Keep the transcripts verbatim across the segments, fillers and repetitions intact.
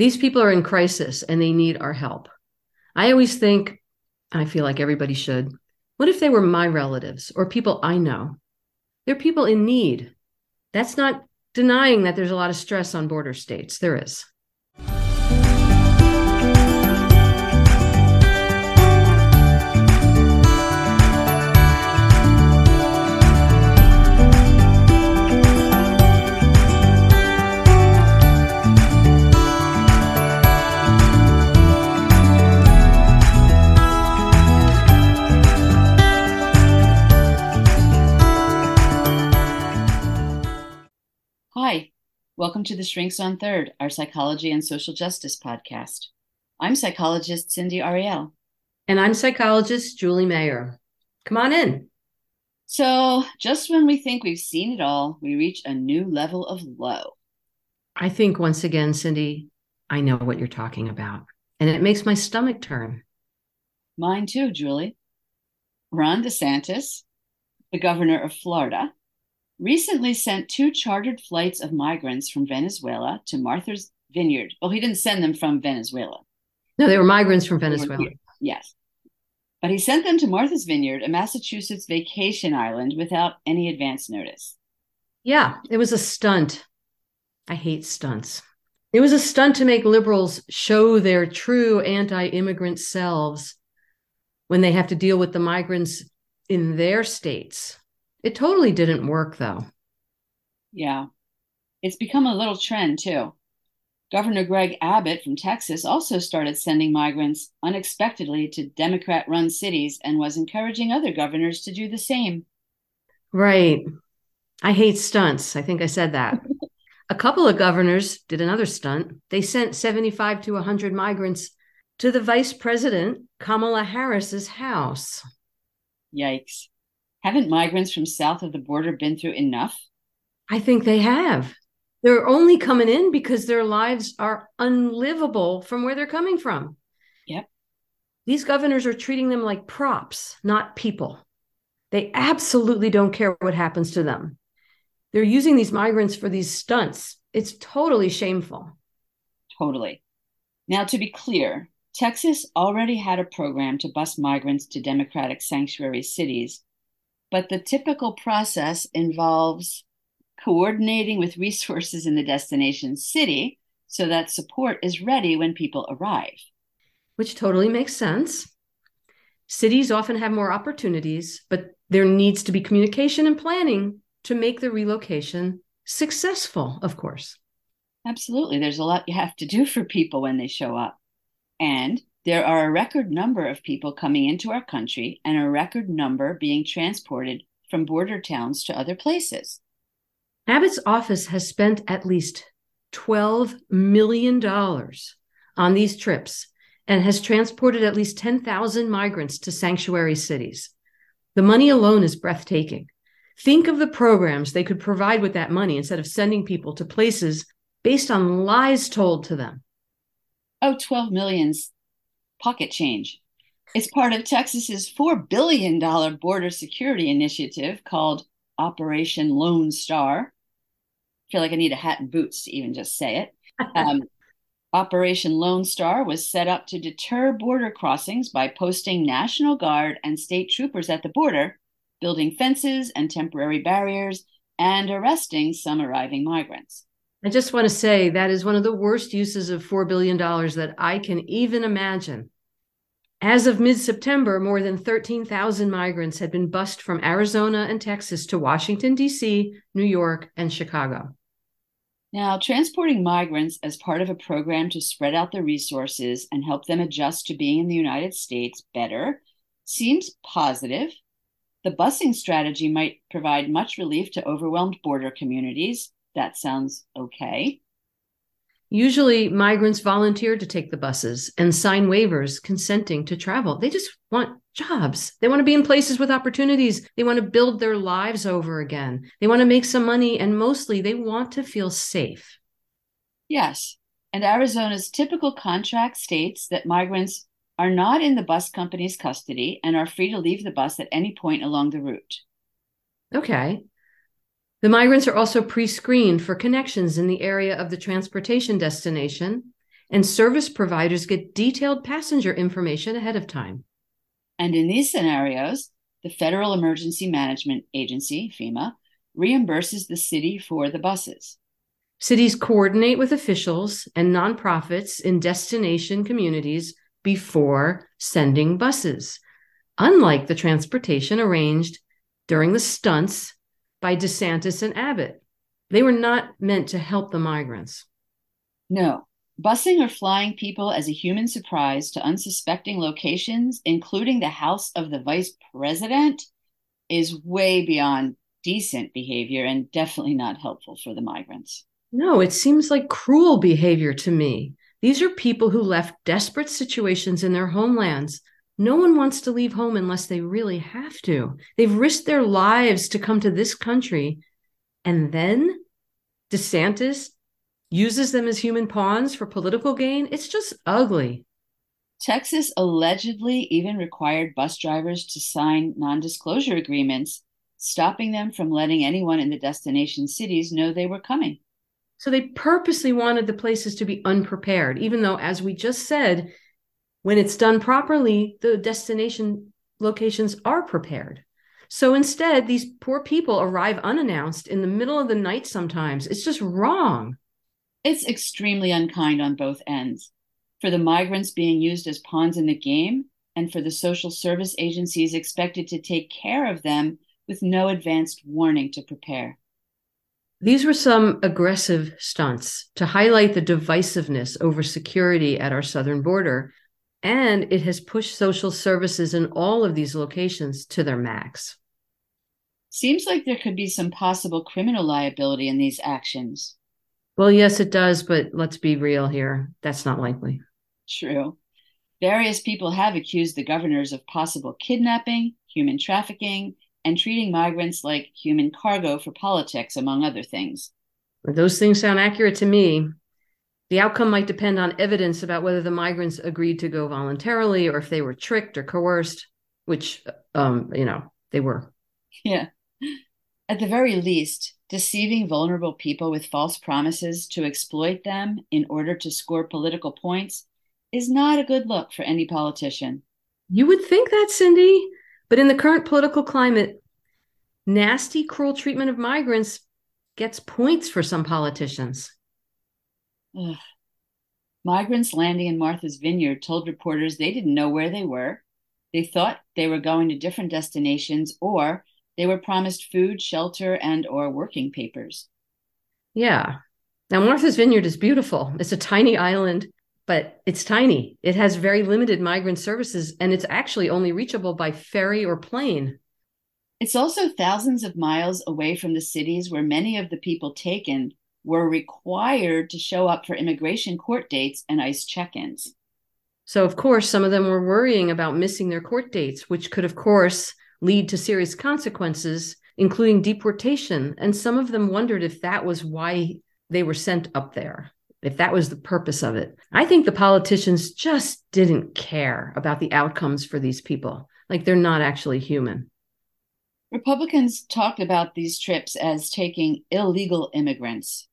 These people are in crisis and they need our help. I always think, I feel like everybody should, what if they were my relatives or people I know? They're people in need. That's not denying that there's a lot of stress on border states. There is. Welcome to The Shrinks on Third, our psychology and social justice podcast. I'm psychologist Cindy Ariel. And I'm psychologist Julie Mayer. Come on in. So just when we think we've seen it all, we reach a new level of low. I think once again, Cindy, I know what you're talking about. And it makes my stomach turn. Mine too, Julie. Ron DeSantis, the governor of Florida, recently sent two chartered flights of migrants from Venezuela to Martha's Vineyard. Well, he didn't send them from Venezuela. No, they were migrants from Venezuela. Yes. But he sent them to Martha's Vineyard, a Massachusetts vacation island, without any advance notice. Yeah, it was a stunt. I hate stunts. It was a stunt to make liberals show their true anti-immigrant selves when they have to deal with the migrants in their states. It totally didn't work, though. Yeah. It's become a little trend, too. Governor Greg Abbott from Texas also started sending migrants unexpectedly to Democrat-run cities and was encouraging other governors to do the same. Right. I hate stunts. I think I said that. A couple of governors did another stunt. They sent seventy-five to one hundred migrants to the Vice President Kamala Harris's house. Yikes. Haven't migrants from south of the border been through enough? I think they have. They're only coming in because their lives are unlivable from where they're coming from. Yep. These governors are treating them like props, not people. They absolutely don't care what happens to them. They're using these migrants for these stunts. It's totally shameful. Totally. Now, to be clear, Texas already had a program to bus migrants to Democratic sanctuary cities. But the typical process involves coordinating with resources in the destination city so that support is ready when people arrive. Which totally makes sense. Cities often have more opportunities, but there needs to be communication and planning to make the relocation successful, of course. Absolutely. There's a lot you have to do for people when they show up. And there are a record number of people coming into our country and a record number being transported from border towns to other places. Abbott's office has spent at least twelve million dollars on these trips and has transported at least ten thousand migrants to sanctuary cities. The money alone is breathtaking. Think of the programs they could provide with that money instead of sending people to places based on lies told to them. Oh, twelve million's pocket change. It's part of Texas's four billion dollars border security initiative called Operation Lone Star. I feel like I need a hat and boots to even just say it. Um, Operation Lone Star was set up to deter border crossings by posting National Guard and state troopers at the border, building fences and temporary barriers, and arresting some arriving migrants. I just want to say that is one of the worst uses of four billion dollars that I can even imagine. As of mid-September, more than thirteen thousand migrants had been bused from Arizona and Texas to Washington, D C, New York, and Chicago. Now, transporting migrants as part of a program to spread out their resources and help them adjust to being in the United States better seems positive. The busing strategy might provide much relief to overwhelmed border communities. That sounds okay. Usually migrants volunteer to take the buses and sign waivers consenting to travel. They just want jobs. They want to be in places with opportunities. They want to build their lives over again. They want to make some money, and mostly they want to feel safe. Yes, and Arizona's typical contract states that migrants are not in the bus company's custody and are free to leave the bus at any point along the route. Okay. The migrants are also pre-screened for connections in the area of the transportation destination and service providers get detailed passenger information ahead of time. And in these scenarios, the Federal Emergency Management Agency, FEMA, reimburses the city for the buses. Cities coordinate with officials and nonprofits in destination communities before sending buses, unlike the transportation arranged during the stunts by DeSantis and Abbott. They were not meant to help the migrants. No. Busing or flying people as a human surprise to unsuspecting locations, including the house of the vice president, is way beyond decent behavior and definitely not helpful for the migrants. No, it seems like cruel behavior to me. These are people who left desperate situations in their homelands. No one wants to leave home unless they really have to. They've risked their lives to come to this country. And then DeSantis uses them as human pawns for political gain. It's just ugly. Texas allegedly even required bus drivers to sign non-disclosure agreements, stopping them from letting anyone in the destination cities know they were coming. So they purposely wanted the places to be unprepared, even though, as we just said, when it's done properly, the destination locations are prepared. So instead, these poor people arrive unannounced in the middle of the night sometimes. It's just wrong. It's extremely unkind on both ends, for the migrants being used as pawns in the game and for the social service agencies expected to take care of them with no advanced warning to prepare. These were some aggressive stunts to highlight the divisiveness over security at our southern border, and it has pushed social services in all of these locations to their max. Seems like there could be some possible criminal liability in these actions. Well, yes, it does, but let's be real here. That's not likely. True. Various people have accused the governors of possible kidnapping, human trafficking, and treating migrants like human cargo for politics, among other things. Those things sound accurate to me. The outcome might depend on evidence about whether the migrants agreed to go voluntarily or if they were tricked or coerced, which, um, you know, they were. Yeah. At the very least, deceiving vulnerable people with false promises to exploit them in order to score political points is not a good look for any politician. You would think that, Cindy. But in the current political climate, nasty, cruel treatment of migrants gets points for some politicians. Ugh. Migrants landing in Martha's Vineyard told reporters they didn't know where they were. They thought they were going to different destinations, or they were promised food, shelter, and or working papers. Yeah. Now, Martha's Vineyard is beautiful. It's a tiny island. But it's tiny. It has very limited migrant services, and it's actually only reachable by ferry or plane. It's also thousands of miles away from the cities where many of the people taken were required to show up for immigration court dates and ICE check-ins. So, of course, some of them were worrying about missing their court dates, which could, of course, lead to serious consequences, including deportation. And some of them wondered if that was why they were sent up there. If that was the purpose of it. I think the politicians just didn't care about the outcomes for these people. Like, they're not actually human. Republicans talked about these trips as taking illegal immigrants,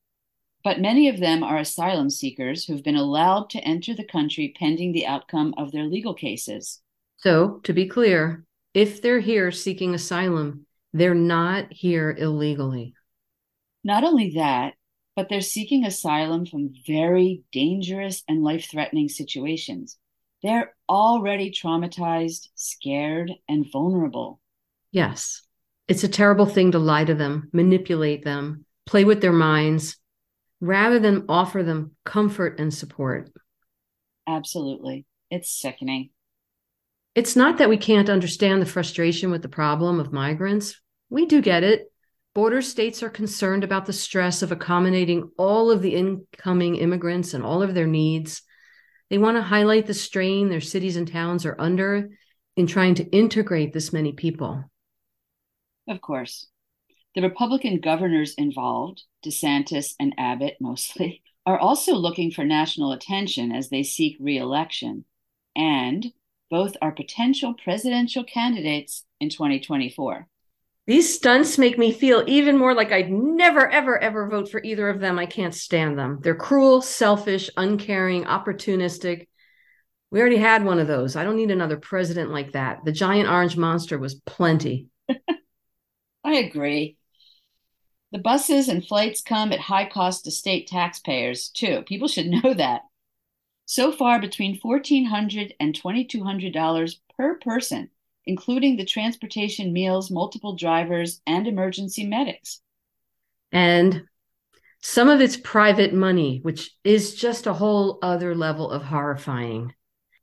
but many of them are asylum seekers who've been allowed to enter the country pending the outcome of their legal cases. So, to be clear, if they're here seeking asylum, they're not here illegally. Not only that, but they're seeking asylum from very dangerous and life-threatening situations. They're already traumatized, scared, and vulnerable. Yes. It's a terrible thing to lie to them, manipulate them, play with their minds, rather than offer them comfort and support. Absolutely. It's sickening. It's not that we can't understand the frustration with the problem of migrants. We do get it. Border states are concerned about the stress of accommodating all of the incoming immigrants and all of their needs. They want to highlight the strain their cities and towns are under in trying to integrate this many people. Of course. The Republican governors involved, DeSantis and Abbott mostly, are also looking for national attention as they seek re-election. And both are potential presidential candidates in twenty twenty-four. These stunts make me feel even more like I'd never, ever, ever vote for either of them. I can't stand them. They're cruel, selfish, uncaring, opportunistic. We already had one of those. I don't need another president like that. The giant orange monster was plenty. I agree. The buses and flights come at high cost to state taxpayers, too. People should know that. So far, between fourteen hundred dollars and twenty-two hundred dollars per person, including the transportation, meals, multiple drivers, and emergency medics. And some of it's private money, which is just a whole other level of horrifying.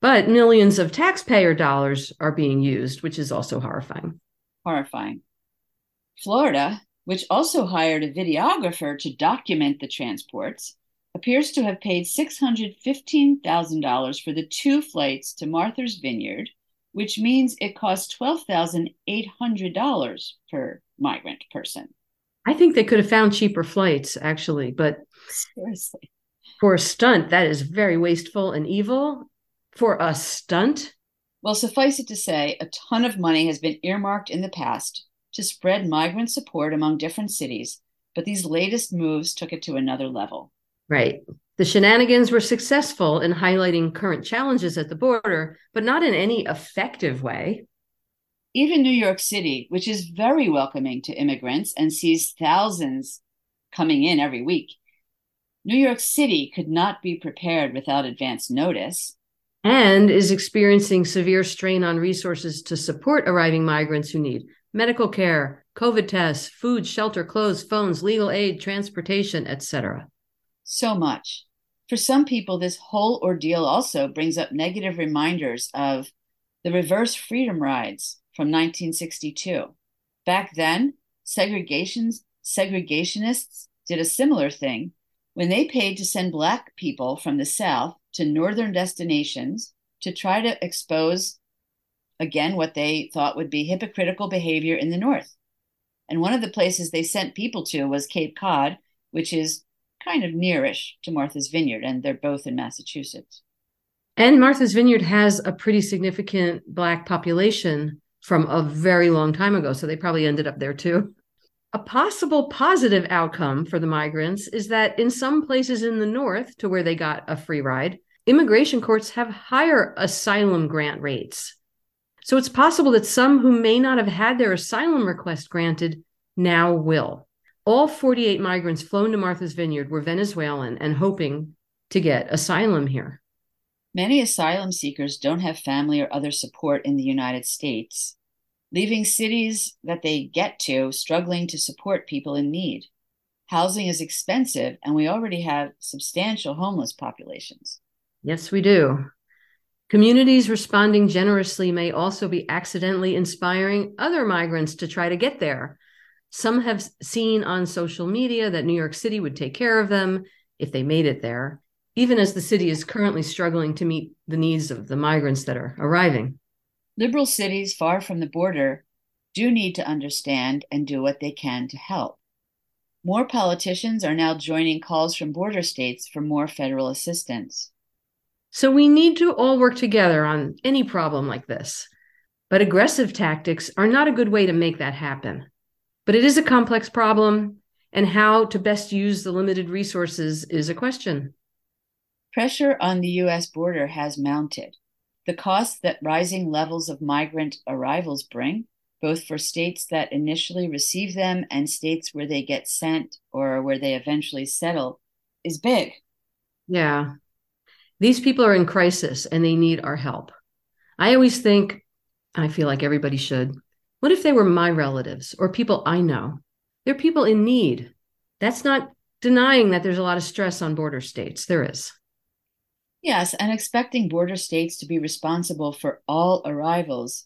But millions of taxpayer dollars are being used, which is also horrifying. Horrifying. Florida, which also hired a videographer to document the transports, appears to have paid six hundred fifteen thousand dollars for the two flights to Martha's Vineyard, which means it costs twelve thousand eight hundred dollars per migrant person. I think they could have found cheaper flights, actually, but seriously, for a stunt, that is very wasteful and evil. For a stunt? Well, suffice it to say, a ton of money has been earmarked in the past to spread migrant support among different cities, but these latest moves took it to another level. Right. The shenanigans were successful in highlighting current challenges at the border, but not in any effective way. Even New York City, which is very welcoming to immigrants and sees thousands coming in every week, New York City could not be prepared without advance notice. And is experiencing severe strain on resources to support arriving migrants who need medical care, COVID tests, food, shelter, clothes, phones, legal aid, transportation, et cetera. So much. For some people, this whole ordeal also brings up negative reminders of the reverse freedom rides from nineteen sixty-two. Back then, segregations, segregationists did a similar thing when they paid to send Black people from the South to northern destinations to try to expose, again, what they thought would be hypocritical behavior in the North. And one of the places they sent people to was Cape Cod, which is kind of nearish to Martha's Vineyard, and they're both in Massachusetts. And Martha's Vineyard has a pretty significant Black population from a very long time ago, so they probably ended up there too. A possible positive outcome for the migrants is that in some places in the North, to where they got a free ride, immigration courts have higher asylum grant rates. So it's possible that some who may not have had their asylum request granted now will. All forty-eight migrants flown to Martha's Vineyard were Venezuelan and hoping to get asylum here. Many asylum seekers don't have family or other support in the United States, leaving cities that they get to struggling to support people in need. Housing is expensive, and we already have substantial homeless populations. Yes, we do. Communities responding generously may also be accidentally inspiring other migrants to try to get there. Some have seen on social media that New York City would take care of them if they made it there, even as the city is currently struggling to meet the needs of the migrants that are arriving. Liberal cities far from the border do need to understand and do what they can to help. More politicians are now joining calls from border states for more federal assistance. So we need to all work together on any problem like this. But aggressive tactics are not a good way to make that happen. But it is a complex problem, and how to best use the limited resources is a question. Pressure on the U S border has mounted. The costs that rising levels of migrant arrivals bring, both for states that initially receive them and states where they get sent or where they eventually settle, is big. Yeah. These people are in crisis and they need our help. I always think, I feel like everybody should, what if they were my relatives or people I know? They're people in need. That's not denying that there's a lot of stress on border states. There is. Yes, and expecting border states to be responsible for all arrivals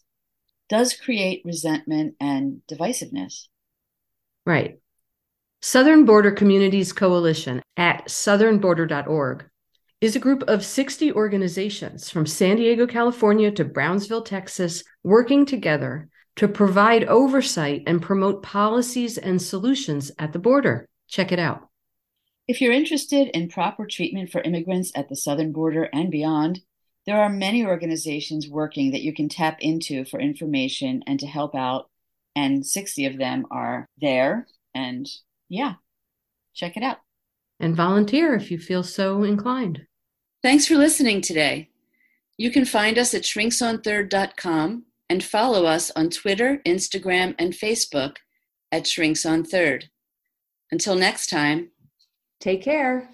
does create resentment and divisiveness. Right. Southern Border Communities Coalition at southern border dot org is a group of sixty organizations from San Diego, California to Brownsville, Texas, working together to provide oversight and promote policies and solutions at the border. Check it out. If you're interested in proper treatment for immigrants at the southern border and beyond, there are many organizations working that you can tap into for information and to help out and sixty of them are there. And yeah, check it out. And volunteer if you feel so inclined. Thanks for listening today. You can find us at shrinks on third dot com and follow us on Twitter, Instagram, and Facebook at Shrinks on Third. Until next time, take care.